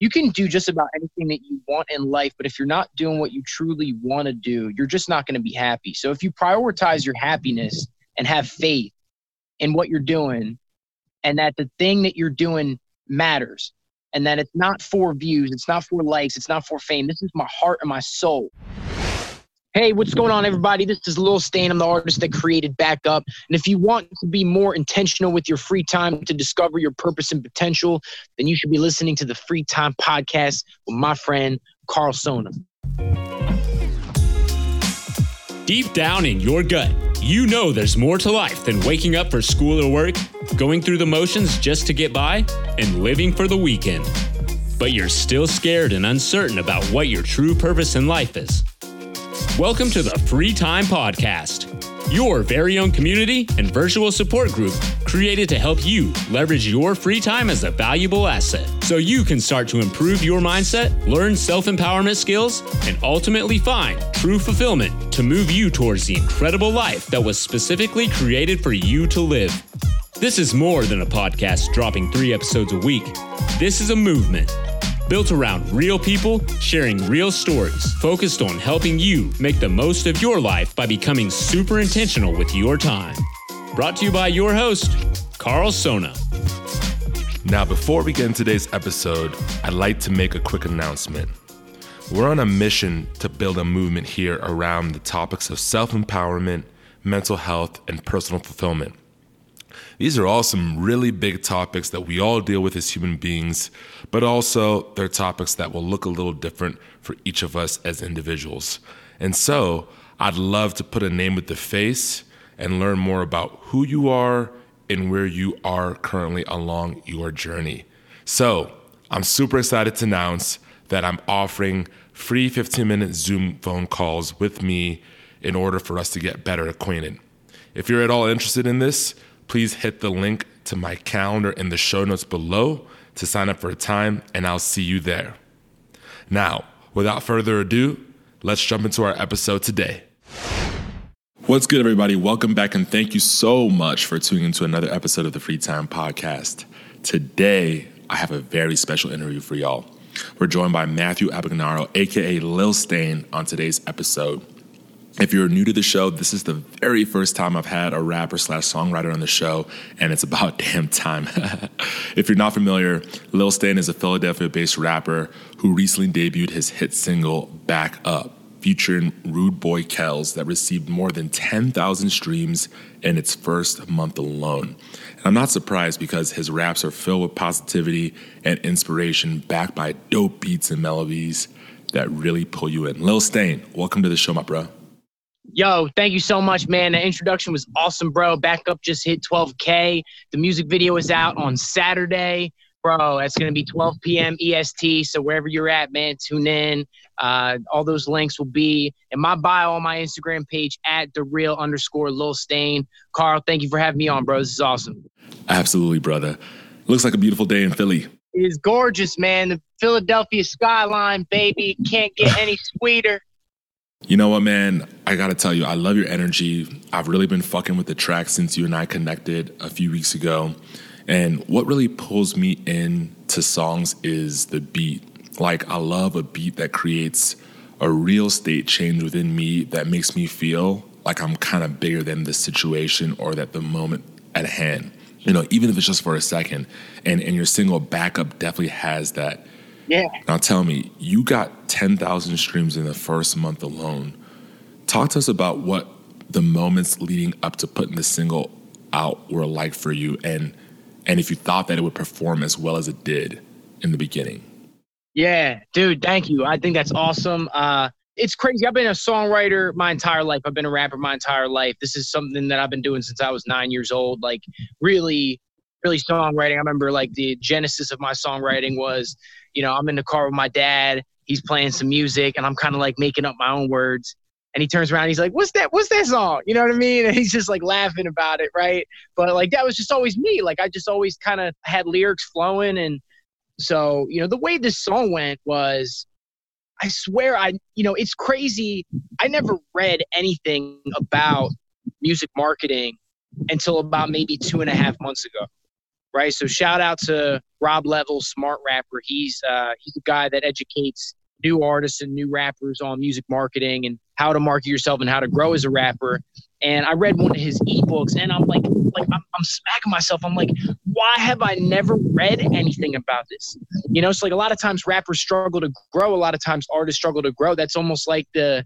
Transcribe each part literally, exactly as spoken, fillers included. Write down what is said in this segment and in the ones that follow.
you can do just about anything that you want in life, but if you're not doing what you truly want to do, you're just not going to be happy. So if you prioritize your happiness and have faith in what you're doing, and that the thing that you're doing matters, and that it's not for views, it's not for likes, it's not for fame. This is my heart and my soul. Hey, what's going on, everybody? This is Lil Stain. I'm the artist that created Back Up. And if you want to be more intentional with your free time to discover your purpose and potential, then you should be listening to the Free Time Podcast with my friend, Karl Sona. Deep down in your gut, you know there's more to life than waking up for school or work, going through the motions just to get by, and living for the weekend. But you're still scared and uncertain about what your true purpose in life is. Welcome to the Free Time Podcast, your very own community and virtual support group created to help you leverage your free time as a valuable asset so you can start to improve your mindset, learn self-empowerment skills, and ultimately find true fulfillment to move you towards the incredible life that was specifically created for you to live. This is more than a podcast dropping three episodes a week. This is a movement built around real people sharing real stories, focused on helping you make the most of your life by becoming super intentional with your time. Brought to you by your host, Karl Sona. Now, before we get into today's episode, I'd like to make a quick announcement. We're on a mission to build a movement here around the topics of self-empowerment, mental health, and personal fulfillment. These are all some really big topics that we all deal with as human beings, but also they're topics that will look a little different for each of us as individuals. And so I'd love to put a name with the face and learn more about who you are and where you are currently along your journey. So I'm super excited to announce that I'm offering free fifteen-minute Zoom phone calls with me in order for us to get better acquainted. If you're at all interested in this, please hit the link to my calendar in the show notes below to sign up for a time, and I'll see you there. Now, without further ado, let's jump into our episode today. What's good, everybody? Welcome back, and thank you so much for tuning into another episode of the Free Time Podcast. Today, I have a very special interview for y'all. We're joined by Matthew Abagnaro, aka Lil Stain, on today's episode. If you're new to the show, this is the very first time I've had a rapper slash songwriter on the show, and it's about damn time. If you're not familiar, Lil Stain is a Philadelphia-based rapper who recently debuted his hit single, Back Up, featuring Rude Boy Kells, that received more than ten thousand streams in its first month alone. And I'm not surprised because his raps are filled with positivity and inspiration, backed by dope beats and melodies that really pull you in. Lil Stain, welcome to the show, my bro. Yo, thank you so much, man. The introduction was awesome, bro. Back Up just hit twelve K. The music video is out on Saturday. Bro, that's going to be twelve p.m. E S T. So wherever you're at, man, tune in. Uh, all those links will be in my bio on my Instagram page, at the real underscore Lil Stain. Karl, thank you for having me on, bro. This is awesome. Absolutely, brother. Looks like a beautiful day in Philly. It is gorgeous, man. The Philadelphia skyline, baby. Can't get any sweeter. You know what, man? I gotta tell you, I love your energy. I've really been fucking with the track since you and I connected a few weeks ago. And what really pulls me into songs is the beat. Like, I love a beat that creates a real state change within me that makes me feel like I'm kind of bigger than the situation or that the moment at hand. You know, even if it's just for a second. And, and your single Back Up definitely has that. Yeah. Now tell me, you got ten thousand streams in the first month alone. Talk to us about what the moments leading up to putting the single out were like for you, and and if you thought that it would perform as well as it did in the beginning. Yeah, dude, thank you. I think that's awesome. Uh, it's crazy. I've been a songwriter my entire life. I've been a rapper my entire life. This is something that I've been doing since I was nine years old. Like, really, really songwriting. I remember, like, the genesis of my songwriting was, you know, I'm in the car with my dad. He's playing some music, and I'm kind of like making up my own words. And he turns around, and he's like, "What's that? What's that song?" You know what I mean? And he's just like laughing about it, right? But like that was just always me. Like I just always kind of had lyrics flowing, and so you know the way this song went was, I swear, I you know it's crazy. I never read anything about music marketing until about maybe two and a half months ago. right? So shout out to Rob Level, Smart Rapper. He's uh, he's a guy that educates new artists and new rappers on music marketing and how to market yourself and how to grow as a rapper. And I read one of his ebooks, and I'm like, like I'm, I'm smacking myself. I'm like, why have I never read anything about this? You know, it's like a lot of times rappers struggle to grow. A lot of times artists struggle to grow. That's almost like the,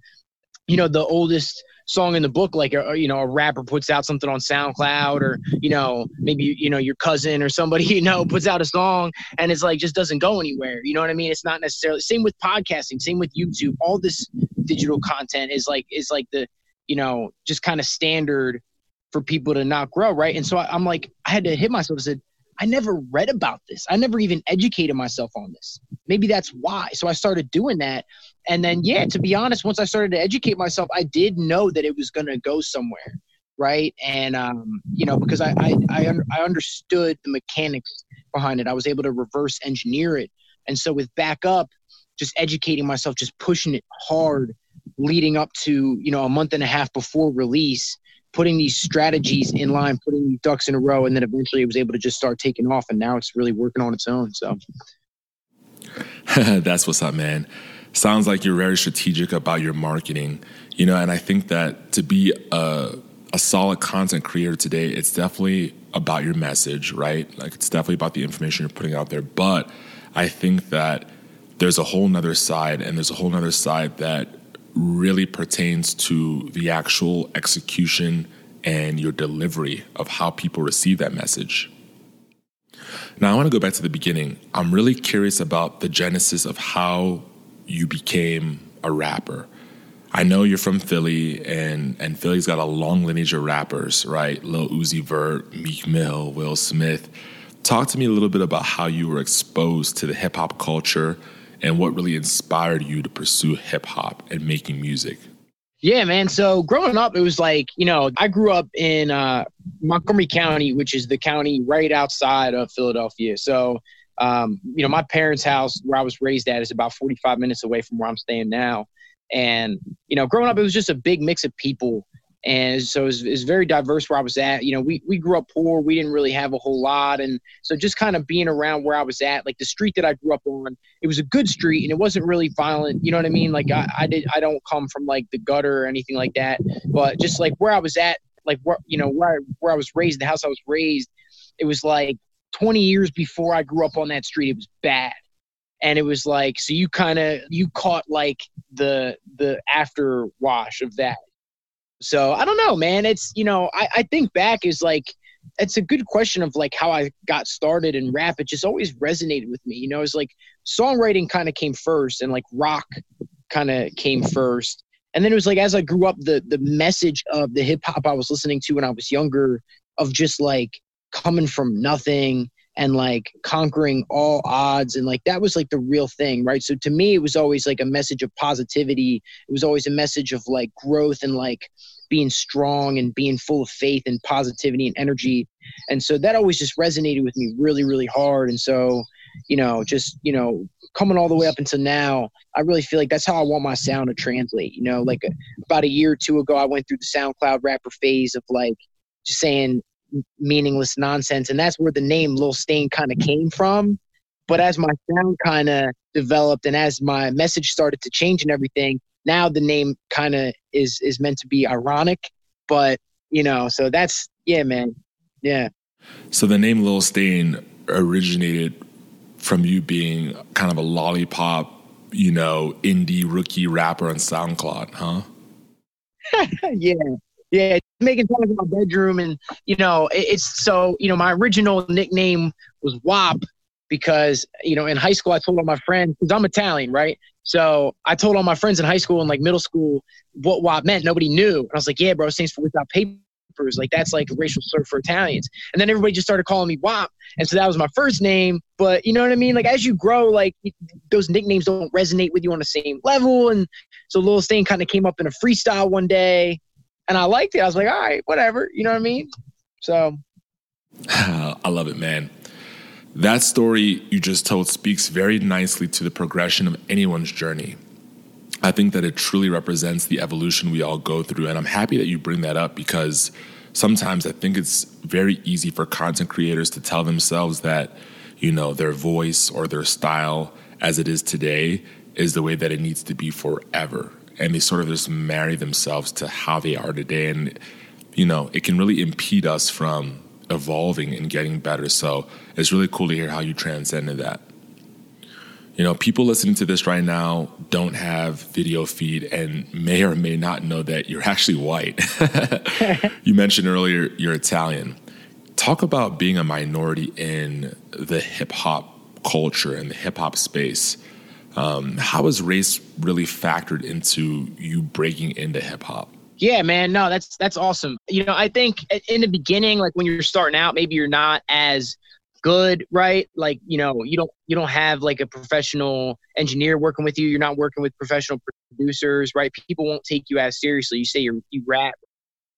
you know, the oldest song in the book. Like, a, you know, a rapper puts out something on SoundCloud, or, you know, maybe, you know, your cousin or somebody, you know, puts out a song and it's like, just doesn't go anywhere. You know what I mean? It's not necessarily same with podcasting, same with YouTube. All this digital content is like, is like the, you know, just kind of standard for people to not grow, right? And so I, I'm like, I had to hit myself and said, I never read about this. I never even educated myself on this. Maybe that's why. So I started doing that. And then, yeah, to be honest, once I started to educate myself, I did know that it was going to go somewhere, right? And, um, you know, because I, I, I, un- I understood the mechanics behind it. I was able to reverse engineer it. And so with Back Up, just educating myself, just pushing it hard, leading up to, you know, a month and a half before release, putting these strategies in line, putting these ducks in a row, and then eventually it was able to just start taking off, and now it's really working on its own. So that's what's up, man. Sounds like you're very strategic about your marketing, you know, and I think that to be a, a solid content creator today, it's definitely about your message, right? Like, it's definitely about the information you're putting out there. But I think that there's a whole nother side, and there's a whole nother side that really pertains to the actual execution and your delivery of how people receive that message. Now, I want to go back to the beginning. I'm really curious about the genesis of how you became a rapper. I know you're from Philly, and, and Philly's got a long lineage of rappers, right? Lil Uzi Vert, Meek Mill, Will Smith. Talk to me a little bit about how you were exposed to the hip-hop culture and what really inspired you to pursue hip-hop and making music. Yeah, man. So growing up, it was like, you know, I grew up in uh, Montgomery County, which is the county right outside of Philadelphia. So, um, you know, my parents' house where I was raised at is about forty-five minutes away from where I'm staying now. And, you know, growing up, it was just a big mix of people. And so it was, it was very diverse where I was at. You know, we, we grew up poor. We didn't really have a whole lot. And so just kind of being around where I was at, like the street that I grew up on, it was a good street and it wasn't really violent. You know what I mean? Like I, I did, I don't come from like the gutter or anything like that, but just like where I was at, like where, you know, where I, where I was raised, the house I was raised, it was like twenty years before I grew up on that street, it was bad. And it was like, so you kind of, you caught like the, the after wash of that. So I don't know, man. It's, you know, I, I think back is like, it's a good question of like how I got started in rap. It just always resonated with me. You know, it's like songwriting kind of came first and like rock kind of came first. And then it was like, as I grew up, the, the message of the hip hop I was listening to when I was younger of just like coming from nothing and like conquering all odds. And like, that was like the real thing. Right. So to me, it was always like a message of positivity. It was always a message of like growth and like being strong and being full of faith and positivity and energy. And so that always just resonated with me really, really hard. And so, you know, just, you know, coming all the way up until now, I really feel like that's how I want my sound to translate. You know, like about a year or two ago, I went through the SoundCloud rapper phase of like just saying meaningless nonsense, and that's where the name Lil Stain kind of came from. But as my sound kind of developed and as my message started to change and everything, now the name kind of is is meant to be ironic. But you know, so that's yeah, man, yeah. So the name Lil Stain originated from you being kind of a lollipop, you know, indie rookie rapper on SoundCloud, huh? yeah, yeah. Making songs in my bedroom, and you know, it's so, you know, my original nickname was W A P because, you know, in high school I told all my friends, because I'm Italian, right? So I told all my friends in high school and like middle school what W A P meant. Nobody knew, and I was like, yeah, bro, it stands for without papers. Like that's like a racial slur for Italians. And then everybody just started calling me W A P, and so that was my first name. But you know what I mean? Like as you grow, like those nicknames don't resonate with you on the same level, and so Lil Stain kind of came up in a freestyle one day. And I liked it. I was like, all right, whatever. You know what I mean? So. I love it, man. That story you just told speaks very nicely to the progression of anyone's journey. I think that it truly represents the evolution we all go through. And I'm happy that you bring that up because sometimes I think it's very easy for content creators to tell themselves that, you know, their voice or their style as it is today is the way that it needs to be forever. And they sort of just marry themselves to how they are today. And, you know, it can really impede us from evolving and getting better. So it's really cool to hear how you transcended that. You know, people listening to this right now don't have video feed and may or may not know that you're actually white. You mentioned earlier you're Italian. Talk about being a minority in the hip-hop culture and the hip-hop space. Um, how is race really factored into you breaking into hip-hop? Yeah, man, no, that's that's awesome. You know, I think in the beginning, like when you're starting out, maybe you're not as good, right? Like, you know, you don't you don't have like a professional engineer working with you. You're not working with professional producers, right? People won't take you as seriously. You say you you rap,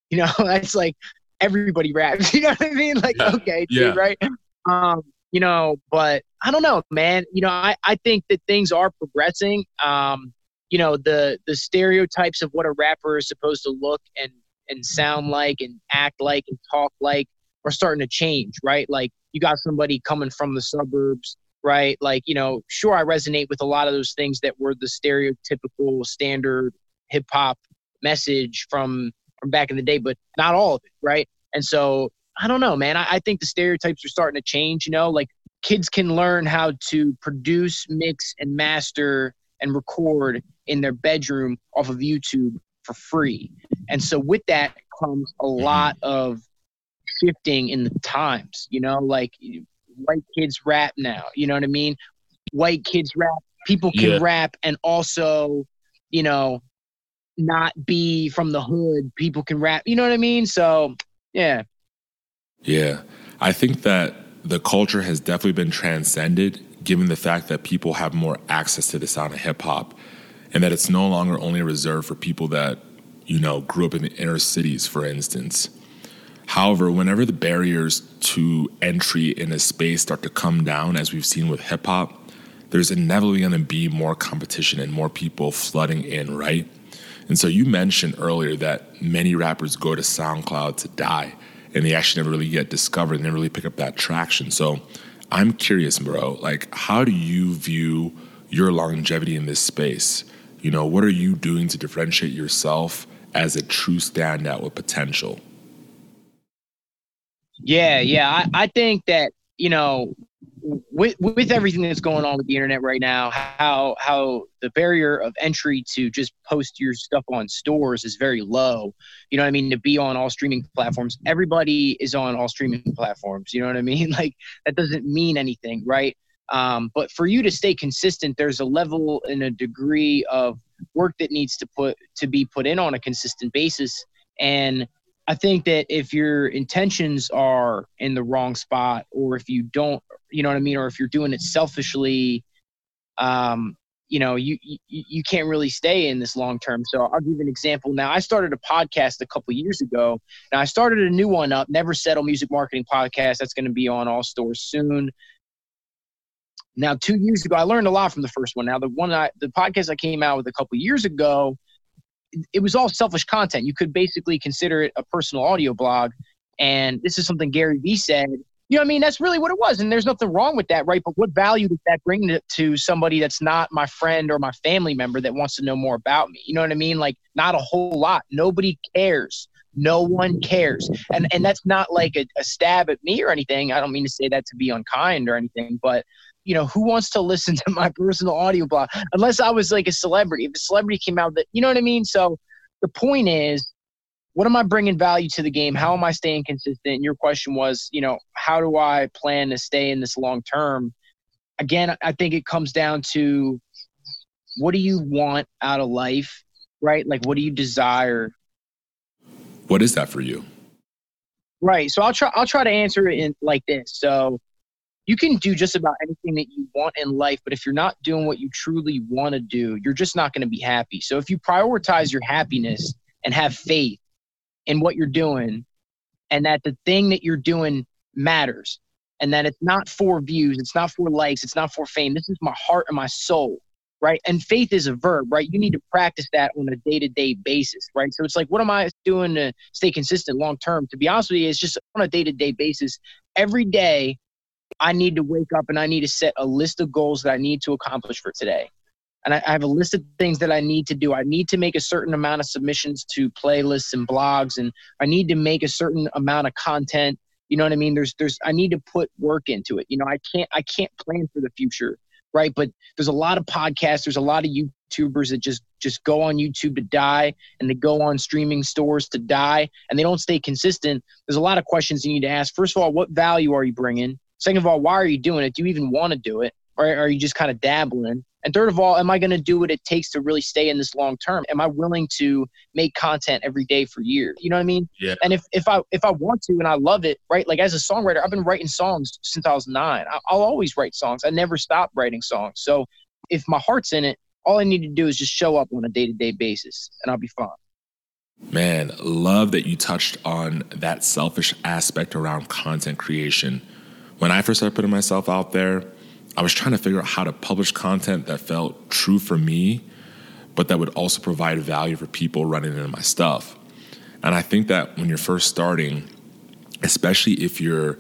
you know, that's like everybody raps. You know what I mean? Like, yeah. okay, yeah. dude, right? Um, you know, but I don't know, man. You know, I, I think that things are progressing. Um, you know, the the stereotypes of what a rapper is supposed to look and and sound like and act like and talk like are starting to change, right? Like, you got somebody coming from the suburbs, right? Like, you know, sure, I resonate with a lot of those things that were the stereotypical standard hip hop message from, from back in the day, but not all of it, right? And so, I don't know, man. I, I think the stereotypes are starting to change, you know? Like, kids can learn how to produce, mix, and master and record in their bedroom off of YouTube for free. And so with that comes a lot of shifting in the times, you know, like white kids rap now, you know what I mean? White kids rap, people can yeah. rap and also, you know, not be from the hood. People can rap, you know what I mean? So, yeah. Yeah. I think that the culture has definitely been transcended given the fact that people have more access to the sound of hip hop and that it's no longer only reserved for people that, you know, grew up in the inner cities, for instance. However, whenever the barriers to entry in a space start to come down, as we've seen with hip-hop, there's inevitably going to be more competition and more people flooding in, right? And so you mentioned earlier that many rappers go to SoundCloud to die, and they actually never really get discovered and never really pick up that traction. So I'm curious, bro, like, how do you view your longevity in this space? You know, what are you doing to differentiate yourself as a true standout with potential? Yeah, yeah. I, I think that, you know, with with everything that's going on with the internet right now, how how the barrier of entry to just post your stuff on stores is very low. You know what I mean? To be on all streaming platforms. Everybody is on all streaming platforms. You know what I mean? Like, that doesn't mean anything, right? Um, but for you to stay consistent, there's a level and a degree of work that needs to put to be put in on a consistent basis. And I think that if your intentions are in the wrong spot, or if you don't, you know what I mean, or if you're doing it selfishly, um, you know, you, you you can't really stay in this long term. So I'll give an example. Now, I started a podcast a couple years ago. Now, I started a new one up, Never Settle Music Marketing Podcast. That's going to be on all stores soon. Now, two years ago, I learned a lot from the first one. Now, the one I, the podcast I came out with a couple years ago, it was all selfish content. You could basically consider it a personal audio blog. And this is something Gary V said, you know what I mean? That's really what it was. And there's nothing wrong with that, right? But what value does that bring to, to somebody that's not my friend or my family member that wants to know more about me? You know what I mean? Like, not a whole lot. Nobody cares. No one cares. And and that's not like a, a stab at me or anything. I don't mean to say that to be unkind or anything, but you know, who wants to listen to my personal audio blog? Unless I was like a celebrity. If a celebrity came out, that, you know what I mean? So the point is, what am I bringing value to the game? How am I staying consistent? And your question was, you know, how do I plan to stay in this long term? Again, I think it comes down to, what do you want out of life, right? Like, what do you desire? What is that for you? Right. So I'll try, I'll try to answer it in like this. So you can do just about anything that you want in life, but if you're not doing what you truly want to do, you're just not going to be happy. So if you prioritize your happiness and have faith in what you're doing, and that the thing that you're doing matters, and that it's not for views, it's not for likes, it's not for fame. This is my heart and my soul. right? And faith is a verb, right? You need to practice that on a day-to-day basis, right? So it's like, what am I doing to stay consistent long-term? To be honest with you, it's just on a day-to-day basis. Every day, I need to wake up and I need to set a list of goals that I need to accomplish for today. And I, I have a list of things that I need to do. I need to make a certain amount of submissions to playlists and blogs, and I need to make a certain amount of content. You know what I mean? There's, there's, I need to put work into it. You know, I can't, I can't plan for the future. Right. But there's a lot of podcasts. There's a lot of YouTubers that just, just go on YouTube to die, and they go on streaming stores to die, and they don't stay consistent. There's a lot of questions you need to ask. First of all, what value are you bringing? Second of all, why are you doing it? Do you even want to do it? Or are you just kind of dabbling? And third of all, am I going to do what it takes to really stay in this long term? Am I willing to make content every day for years? You know what I mean? Yeah. And if, if I if I want to and I love it, right? Like as a songwriter, I've been writing songs since I was nine. I'll always write songs. I never stop writing songs. So if my heart's in it, all I need to do is just show up on a day-to-day basis and I'll be fine. Man, love that you touched on that selfish aspect around content creation. When I first started putting myself out there, I was trying to figure out how to publish content that felt true for me, but that would also provide value for people running into my stuff. And I think that when you're first starting, especially if you're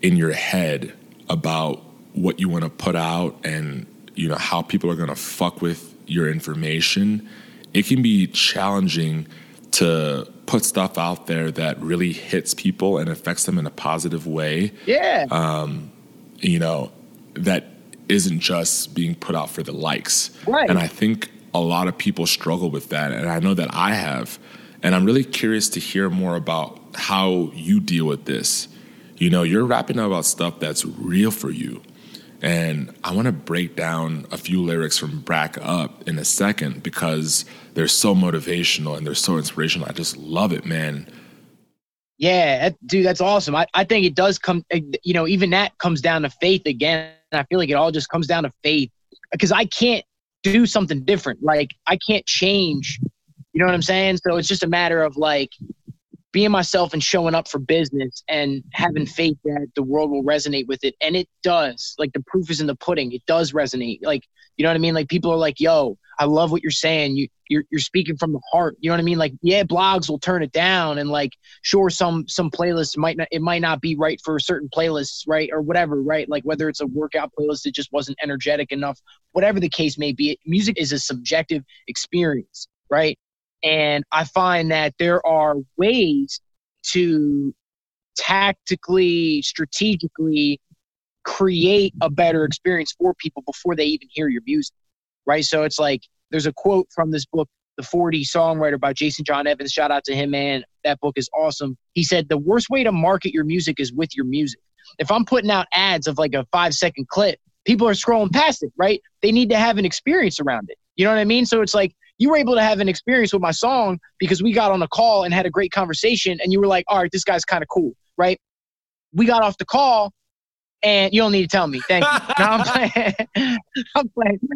in your head about what you want to put out and, you know, how people are going to fuck with your information, it can be challenging to put stuff out there that really hits people and affects them in a positive way. Yeah. Um, you know, that isn't just being put out for the likes. Right. And I think a lot of people struggle with that. And I know that I have, and I'm really curious to hear more about how you deal with this. You know, you're rapping about stuff that's real for you. And I want to break down a few lyrics from Back Up in a second because they're so motivational and they're so inspirational. I just love it, man. Yeah, that, dude, that's awesome. I, I think it does come, you know, even that comes down to faith again. And I feel like it all just comes down to faith because I can't do something different. Like I can't change, you know what I'm saying? So it's just a matter of like being myself and showing up for business and having faith that the world will resonate with it. And it does. Like the proof is in the pudding. It does resonate. Like, you know what I mean? Like people are like, yo, I love what you're saying. You you're, you're speaking from the heart. You know what I mean? Like, yeah, blogs will turn it down, and like, sure, some some playlists might not, it might not be right for certain playlists, right, or whatever, right? Like whether it's a workout playlist that just wasn't energetic enough, whatever the case may be. Music is a subjective experience, right? And I find that there are ways to tactically, strategically create a better experience for people before they even hear your music, right? So it's like, there's a quote from this book, The forty Songwriter by Jason John Evans. Shout out to him, man. That book is awesome. He said, the worst way to market your music is with your music. If I'm putting out ads of like a five second clip, people are scrolling past it, right? They need to have an experience around it. You know what I mean? So it's like, you were able to have an experience with my song because we got on a call and had a great conversation and you were like, all right, this guy's kind of cool, right? We got off the call. And you don't need to tell me. Thank you. No, I'm playing. I'm playing.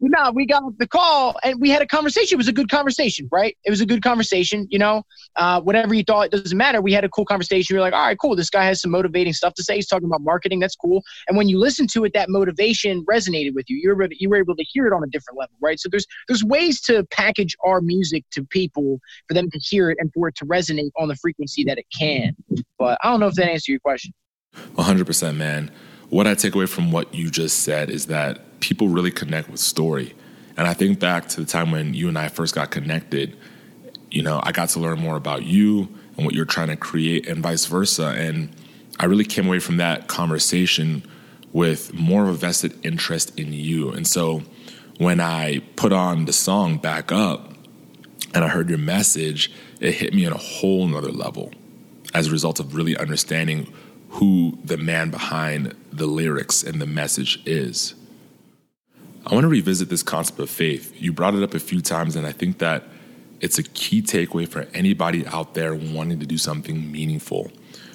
No, we got the call and we had a conversation. It was a good conversation, right? It was a good conversation, you know. Uh, whatever you thought, it doesn't matter. We had a cool conversation. We were like, all right, cool. This guy has some motivating stuff to say. He's talking about marketing. That's cool. And when you listen to it, that motivation resonated with you. You were, you were able to hear it on a different level, right? So there's there's ways to package our music to people for them to hear it and for it to resonate on the frequency that it can. But I don't know if that answered your question. one hundred percent, man. What I take away from what you just said is that people really connect with story. And I think back to the time when you and I first got connected, you know, I got to learn more about you and what you're trying to create and vice versa. And I really came away from that conversation with more of a vested interest in you. And so when I put on the song Back Up and I heard your message, it hit me on a whole nother level as a result of really understanding who the man behind the lyrics and the message is. I want to revisit this concept of faith. You brought it up a few times, and I think that it's a key takeaway for anybody out there wanting to do something meaningful.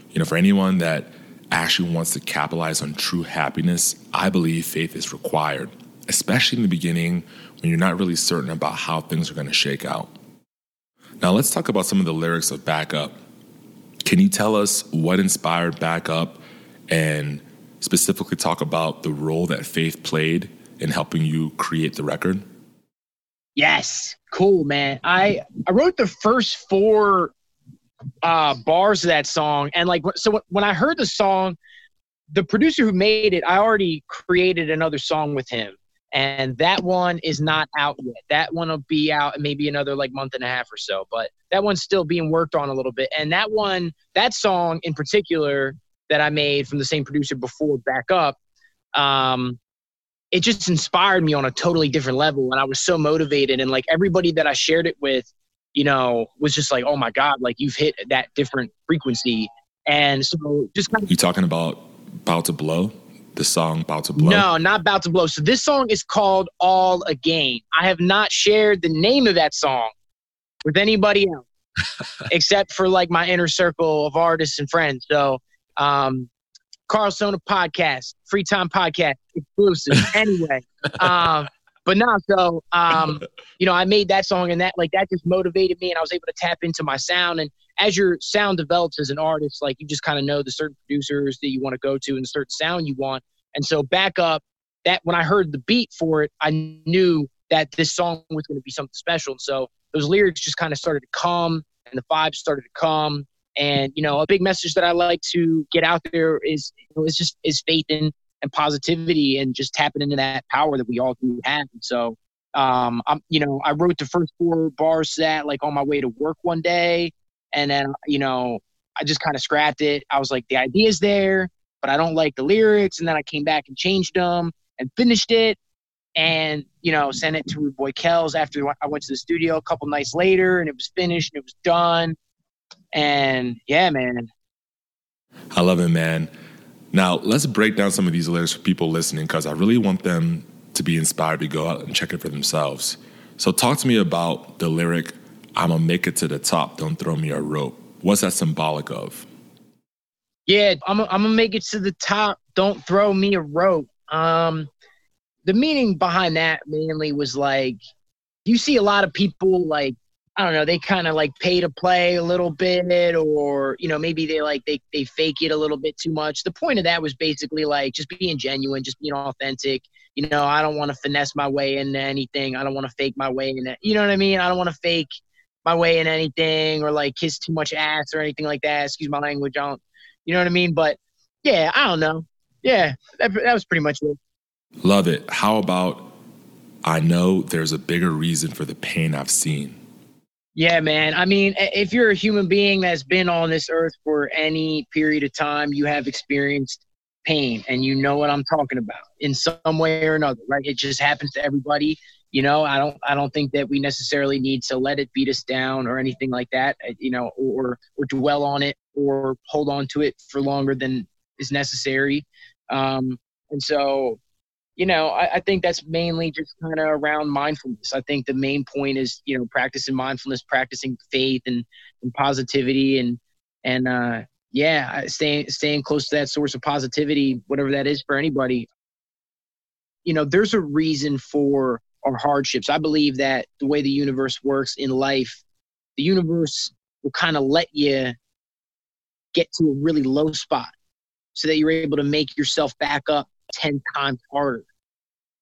You know, for anyone that actually wants to capitalize on true happiness, I believe faith is required, especially in the beginning when you're not really certain about how things are going to shake out. Now, let's talk about some of the lyrics of Back Up. Can you tell us what inspired Back Up and specifically talk about the role that faith played in helping you create the record? Yes. Cool, man. I, I wrote the first four uh, bars of that song. And like, so when I heard the song, the producer who made it, I already created another song with him. And that one is not out yet. That one will be out maybe another like month and a half or so. But that one's still being worked on a little bit. And that one, that song in particular that I made from the same producer before Back Up, um, it just inspired me on a totally different level. And I was so motivated. And like everybody that I shared it with, you know, was just like, oh my God, like you've hit that different frequency. And so just kind of— You talking about About to Blow? The song About to Blow? No, not About to Blow. So this song is called All a Game. I have not shared the name of that song with anybody else except for like my inner circle of artists and friends. So um, Karl Sona podcast, Free Time Podcast, exclusive. Anyway, um, but no, so, um, you know, I made that song and that like that just motivated me and I was able to tap into my sound. And as your sound develops as an artist, like you just kind of know the certain producers that you want to go to and the certain sound you want. And so Back Up, that when I heard the beat for it, I knew that this song was going to be something special. And so those lyrics just kind of started to come and the vibes started to come. And, you know, a big message that I like to get out there is, you know, it's just is faith in and positivity and just tapping into that power that we all do have. And so, um, I'm, you know, I wrote the first four bars that like on my way to work one day. And then, you know, I just kind of scrapped it. I was like, the idea's there, but I don't like the lyrics. And then I came back and changed them and finished it and, you know, sent it to Rude Boy Kells after I went to the studio a couple nights later and it was finished and it was done. And yeah, man. I love it, man. Now, let's break down some of these lyrics for people listening because I really want them to be inspired to go out and check it for themselves. So talk to me about the lyric, I'm gonna make it to the top, don't throw me a rope. What's that symbolic of? Yeah, I'm I'm gonna make it to the top, don't throw me a rope. Um, the meaning behind that mainly was like, you see a lot of people like, I don't know, they kind of like pay to play a little bit or, you know, maybe they like, they, they fake it a little bit too much. The point of that was basically like, just being genuine, just being authentic. You know, I don't want to finesse my way into anything. I don't want to fake my way into, you know what I mean? I don't want to fake my way in anything or like kiss too much ass or anything like that. Excuse my language. I don't, you know what I mean? But yeah, I don't know. Yeah, that, that was pretty much it. Love it. How about, I know there's a bigger reason for the pain I've seen. Yeah, man. I mean, if you're a human being that's been on this earth for any period of time, you have experienced pain and you know what I'm talking about in some way or another, right? It just happens to everybody. You know, I don't I don't think that we necessarily need to let it beat us down or anything like that, you know, or or dwell on it or hold on to it for longer than is necessary. Um, and so, you know, I, I think that's mainly just kind of around mindfulness. I think the main point is, you know, practicing mindfulness, practicing faith and, and positivity and and uh, yeah, staying staying close to that source of positivity, whatever that is for anybody. You know, there's a reason for our hardships. I believe that the way the universe works in life, the universe will kind of let you get to a really low spot so that you're able to make yourself back up ten times harder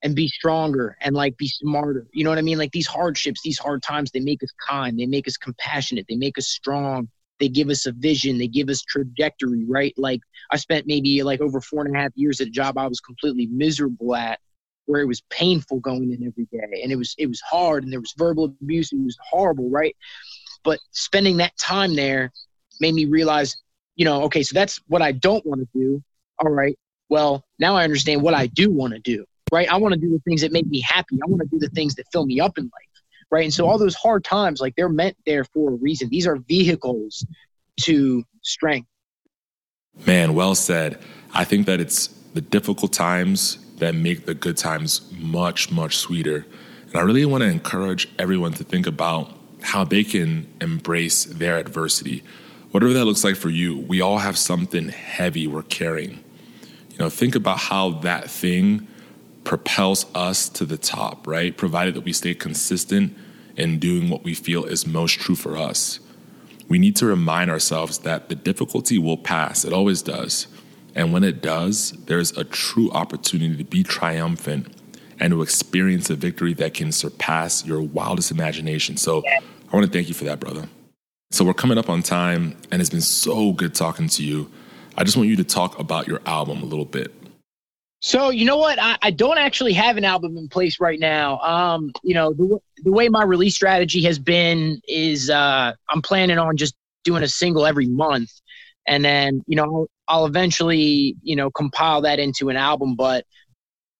and be stronger and like be smarter. You know what I mean? Like these hardships, these hard times, they make us kind, they make us compassionate, they make us strong. They give us a vision. They give us trajectory, right? Like I spent maybe like over four and a half years at a job I was completely miserable at, where it was painful going in every day and it was it was hard and there was verbal abuse and it was horrible, right? But spending that time there made me realize, you know, okay, so that's what I don't want to do. All right, well, now I understand what I do want to do, right? I want to do the things that make me happy. I want to do the things that fill me up in life, right? And so all those hard times, like they're meant there for a reason. These are vehicles to strength. Man, well said. I think that it's the difficult times that make the good times much, much sweeter. And I really want to encourage everyone to think about how they can embrace their adversity. Whatever that looks like for you, we all have something heavy we're carrying. You know, think about how that thing propels us to the top, right? Provided that we stay consistent in doing what we feel is most true for us. We need to remind ourselves that the difficulty will pass. It always does. And when it does, there's a true opportunity to be triumphant and to experience a victory that can surpass your wildest imagination. So I want to thank you for that, brother. So we're coming up on time, and it's been so good talking to you. I just want you to talk about your album a little bit. So, you know what? I, I don't actually have an album in place right now. Um, you know, the, the way my release strategy has been is uh, I'm planning on just doing a single every month. And then, you know, I'll eventually, you know, compile that into an album. But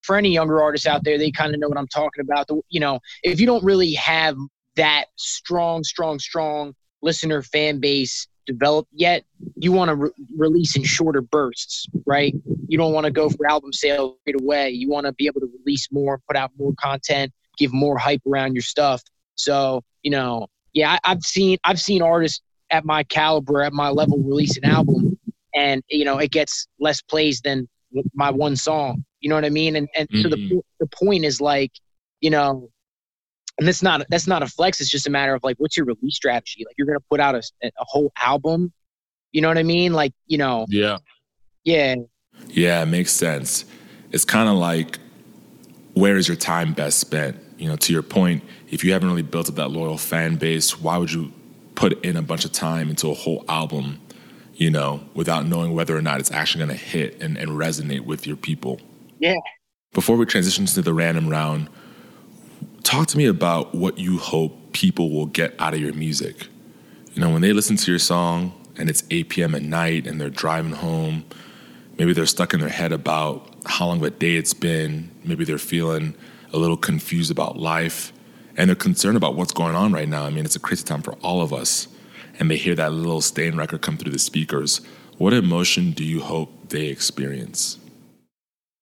for any younger artists out there, they kind of know what I'm talking about. The, you know, if you don't really have that strong, strong, strong listener fan base developed yet, you want to re- release in shorter bursts, right? You don't want to go for album sales right away. You want to be able to release more, put out more content, give more hype around your stuff. So, you know, yeah, I, I've seen I've seen artists at my caliber, at my level, release an album, and you know, it gets less plays than my one song. You know what I mean? And and mm-hmm. so the the point is, like, you know, and that's not that's not a flex. It's just a matter of, like, what's your release strategy? Like, you're gonna put out a a whole album. You know what I mean? Like, you know. Yeah. Yeah. Yeah, it makes sense. It's kind of like, where is your time best spent? You know, to your point, if you haven't really built up that loyal fan base, why would you put in a bunch of time into a whole album, you know, without knowing whether or not it's actually going to hit and, and resonate with your people? Yeah. Before we transition to the random round, talk to me about what you hope people will get out of your music. You know, when they listen to your song and it's eight p.m. at night and they're driving home, maybe they're stuck in their head about how long of a day it's been. Maybe they're feeling a little confused about life, and they're concerned about what's going on right now. I mean, it's a crazy time for all of us. And they hear that Lil Stain record come through the speakers. What emotion do you hope they experience?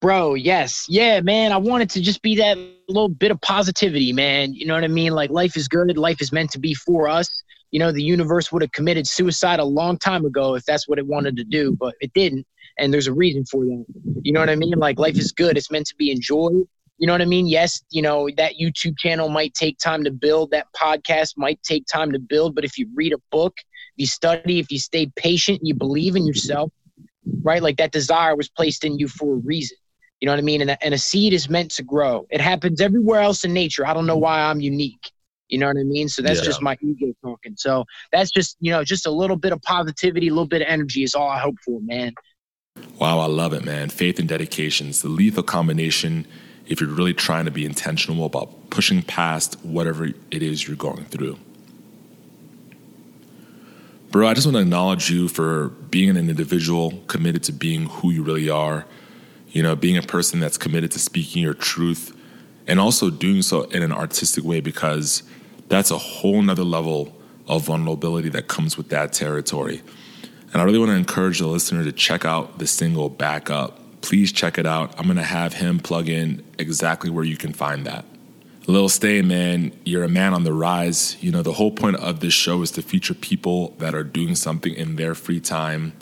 Bro, yes. Yeah, man. I want it to just be that little bit of positivity, man. You know what I mean? Like, life is good. Life is meant to be for us. You know, the universe would have committed suicide a long time ago if that's what it wanted to do, but it didn't. And there's a reason for that. You know what I mean? Like, life is good. It's meant to be enjoyed. You know what I mean? Yes, you know, that YouTube channel might take time to build. That podcast might take time to build. But if you read a book, if you study, if you stay patient, you believe in yourself, right? Like, that desire was placed in you for a reason. You know what I mean? And, and a seed is meant to grow. It happens everywhere else in nature. I don't know why I'm unique. You know what I mean? So that's yeah. just my ego talking. So that's just, you know, just a little bit of positivity, a little bit of energy is all I hope for, man. Wow, I love it, man. Faith and dedication is the lethal combination if you're really trying to be intentional about pushing past whatever it is you're going through. Bro, I just want to acknowledge you for being an individual committed to being who you really are, you know, being a person that's committed to speaking your truth, and also doing so in an artistic way, because that's a whole nother level of vulnerability that comes with that territory. And I really want to encourage the listener to check out the single Back Up. Please check it out. I'm going to have him plug in exactly where you can find that. Lil Stain, man, you're a man on the rise. You know, the whole point of this show is to feature people that are doing something in their free time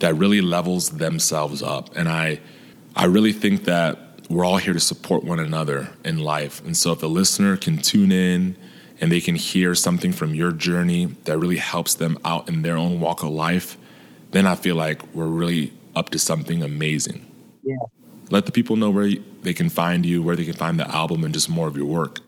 that really levels themselves up. And I I really think that we're all here to support one another in life. And so if the listener can tune in and they can hear something from your journey that really helps them out in their own walk of life, then I feel like we're really up to something amazing. Yeah. Let the people know where they can find you, where they can find the album, and just more of your work.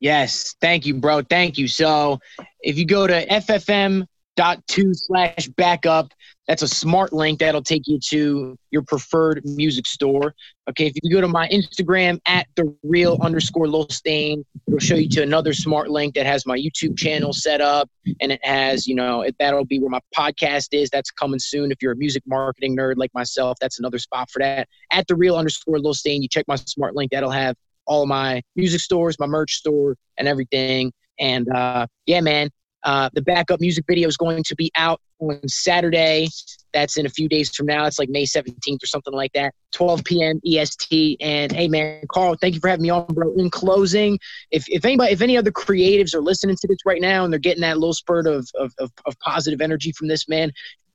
Yes. Thank you, bro. Thank you. So if you go to f f m dot two slash backup, that's a smart link that'll take you to your preferred music store. Okay. If you go to my Instagram at the real underscore Lil Stain, it'll show you to another smart link that has my YouTube channel set up, and it has, you know, it, that'll be where my podcast is. That's coming soon. If you're a music marketing nerd like myself, that's another spot for that. At the real underscore Lil Stain, you check my smart link. That'll have all of my music stores, my merch store, and everything. And uh, yeah, man. Uh, the Backup music video is going to be out on Saturday. That's in a few days from now. It's like May seventeenth or something like that, twelve p.m. E S T. And hey, man, Karl, thank you for having me on, bro. In closing, if if anybody, if any other creatives are listening to this right now and they're getting that little spurt of of of, of positive energy from this man,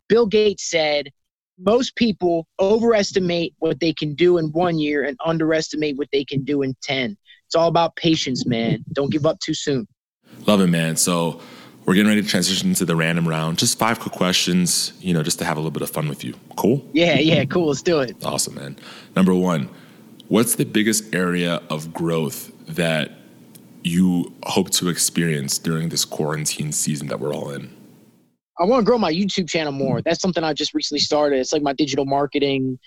Bill Gates said, most people overestimate what they can do in one year and underestimate what they can do in ten. It's all about patience, man. Don't give up too soon. Love it, man. So we're getting ready to transition to the random round. Just five quick questions, you know, just to have a little bit of fun with you. Cool? Yeah, yeah, cool. Let's do it. Awesome, man. Number one, what's the biggest area of growth that you hope to experience during this quarantine season that we're all in? I want to grow my YouTube channel more. That's something I just recently started. It's like my digital marketing,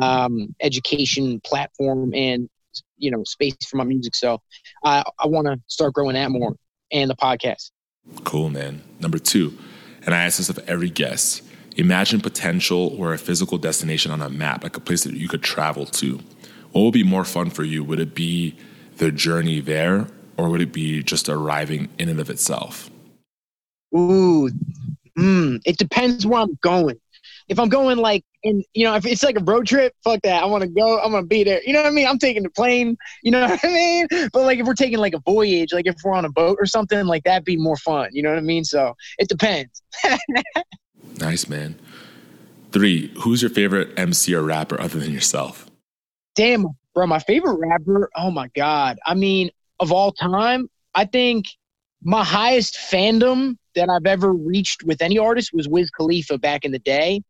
um, education platform and, you know, space for my music. So I, I want to start growing that more and the podcast. Cool, man. Number two, and I ask this of every guest, imagine potential or a physical destination on a map, like a place that you could travel to. What would be more fun for you? Would it be the journey there or would it be just arriving in and of itself? Ooh, mm, it depends where I'm going. If I'm going like, in, you know, if it's like a road trip, fuck that. I want to go. I'm going to be there. You know what I mean? I'm taking the plane. You know what I mean? But like if we're taking like a voyage, like if we're on a boat or something, like that'd be more fun. You know what I mean? So it depends. Nice, man. Three, who's your favorite M C or rapper other than yourself? Damn, bro. My favorite rapper. Oh my God. I mean, of all time, I think my highest fandom that I've ever reached with any artist was Wiz Khalifa back in the day.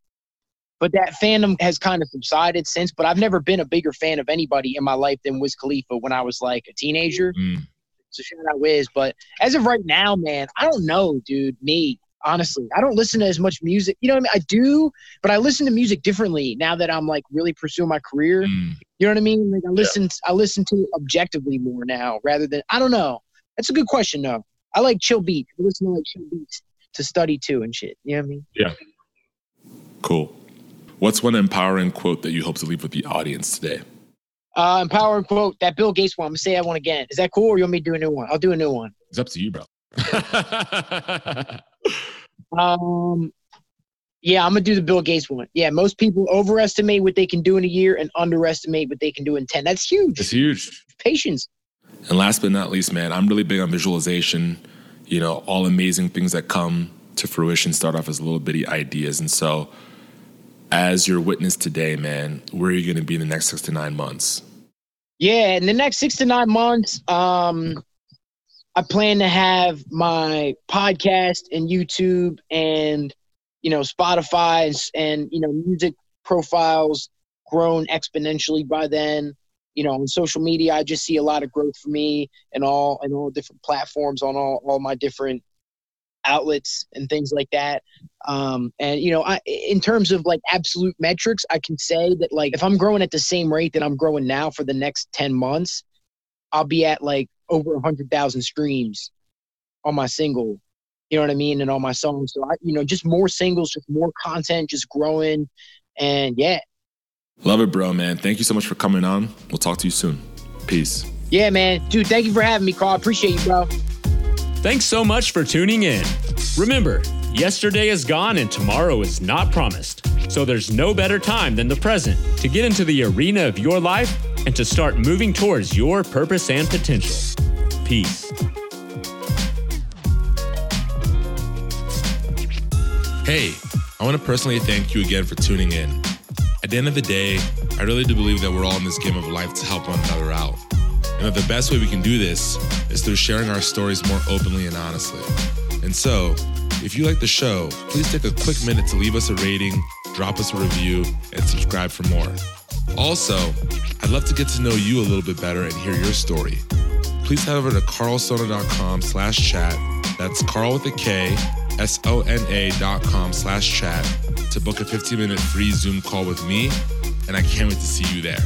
But that fandom has kind of subsided since. But I've never been a bigger fan of anybody in my life than Wiz Khalifa when I was like a teenager. Mm. So shout out Wiz. But as of right now, man, I don't know, dude, me, honestly. I don't listen to as much music. You know what I mean? I do, but I listen to music differently now that I'm like really pursuing my career. Mm. You know what I mean? Like I listen, yeah. I listen to it objectively more now rather than, I don't know. That's a good question though. I like chill beats. I listen to like chill beats to study too and shit. You know what I mean? Yeah. Cool. What's one empowering quote that you hope to leave with the audience today? Uh, empowering quote, that Bill Gates one. I'm going to say that one again. Is that cool or you want me to do a new one? I'll do a new one. It's up to you, bro. um, yeah, I'm going to do the Bill Gates one. Yeah, most people overestimate what they can do in a year and underestimate what they can do in ten. That's huge. It's huge. Patience. And last but not least, man, I'm really big on visualization. You know, all amazing things that come to fruition start off as little bitty ideas. And so, as your witness today, man, where are you going to be in the next six to nine months? Yeah, in the next six to nine months, um, I plan to have my podcast and YouTube and, you know, Spotify and, you know, music profiles grown exponentially by then. You know, on social media, I just see a lot of growth for me and all and all different platforms on all, all my different outlets and things like that. Um, and, you know, I, in terms of like absolute metrics, I can say that like if I'm growing at the same rate that I'm growing now for the next ten months, I'll be at like over one hundred thousand streams on my single, you know what I mean? And on my songs. So, I, you know, just more singles, just more content, just growing. And yeah. Love it, bro, man. Thank you so much for coming on. We'll talk to you soon. Peace. Yeah, man. Dude, thank you for having me, Karl. Appreciate you, bro. Thanks so much for tuning in. Remember, yesterday is gone and tomorrow is not promised. So there's no better time than the present to get into the arena of your life and to start moving towards your purpose and potential. Peace. Hey, I want to personally thank you again for tuning in. At the end of the day, I really do believe that we're all in this game of life to help one another out. And that the best way we can do this is through sharing our stories more openly and honestly. And so, if you like the show, please take a quick minute to leave us a rating, drop us a review, and subscribe for more. Also, I'd love to get to know you a little bit better and hear your story. Please head over to karlsona.com slash chat. That's Karl with a K, S-O-N-A dot com slash chat to book a fifteen-minute free Zoom call with me, and I can't wait to see you there.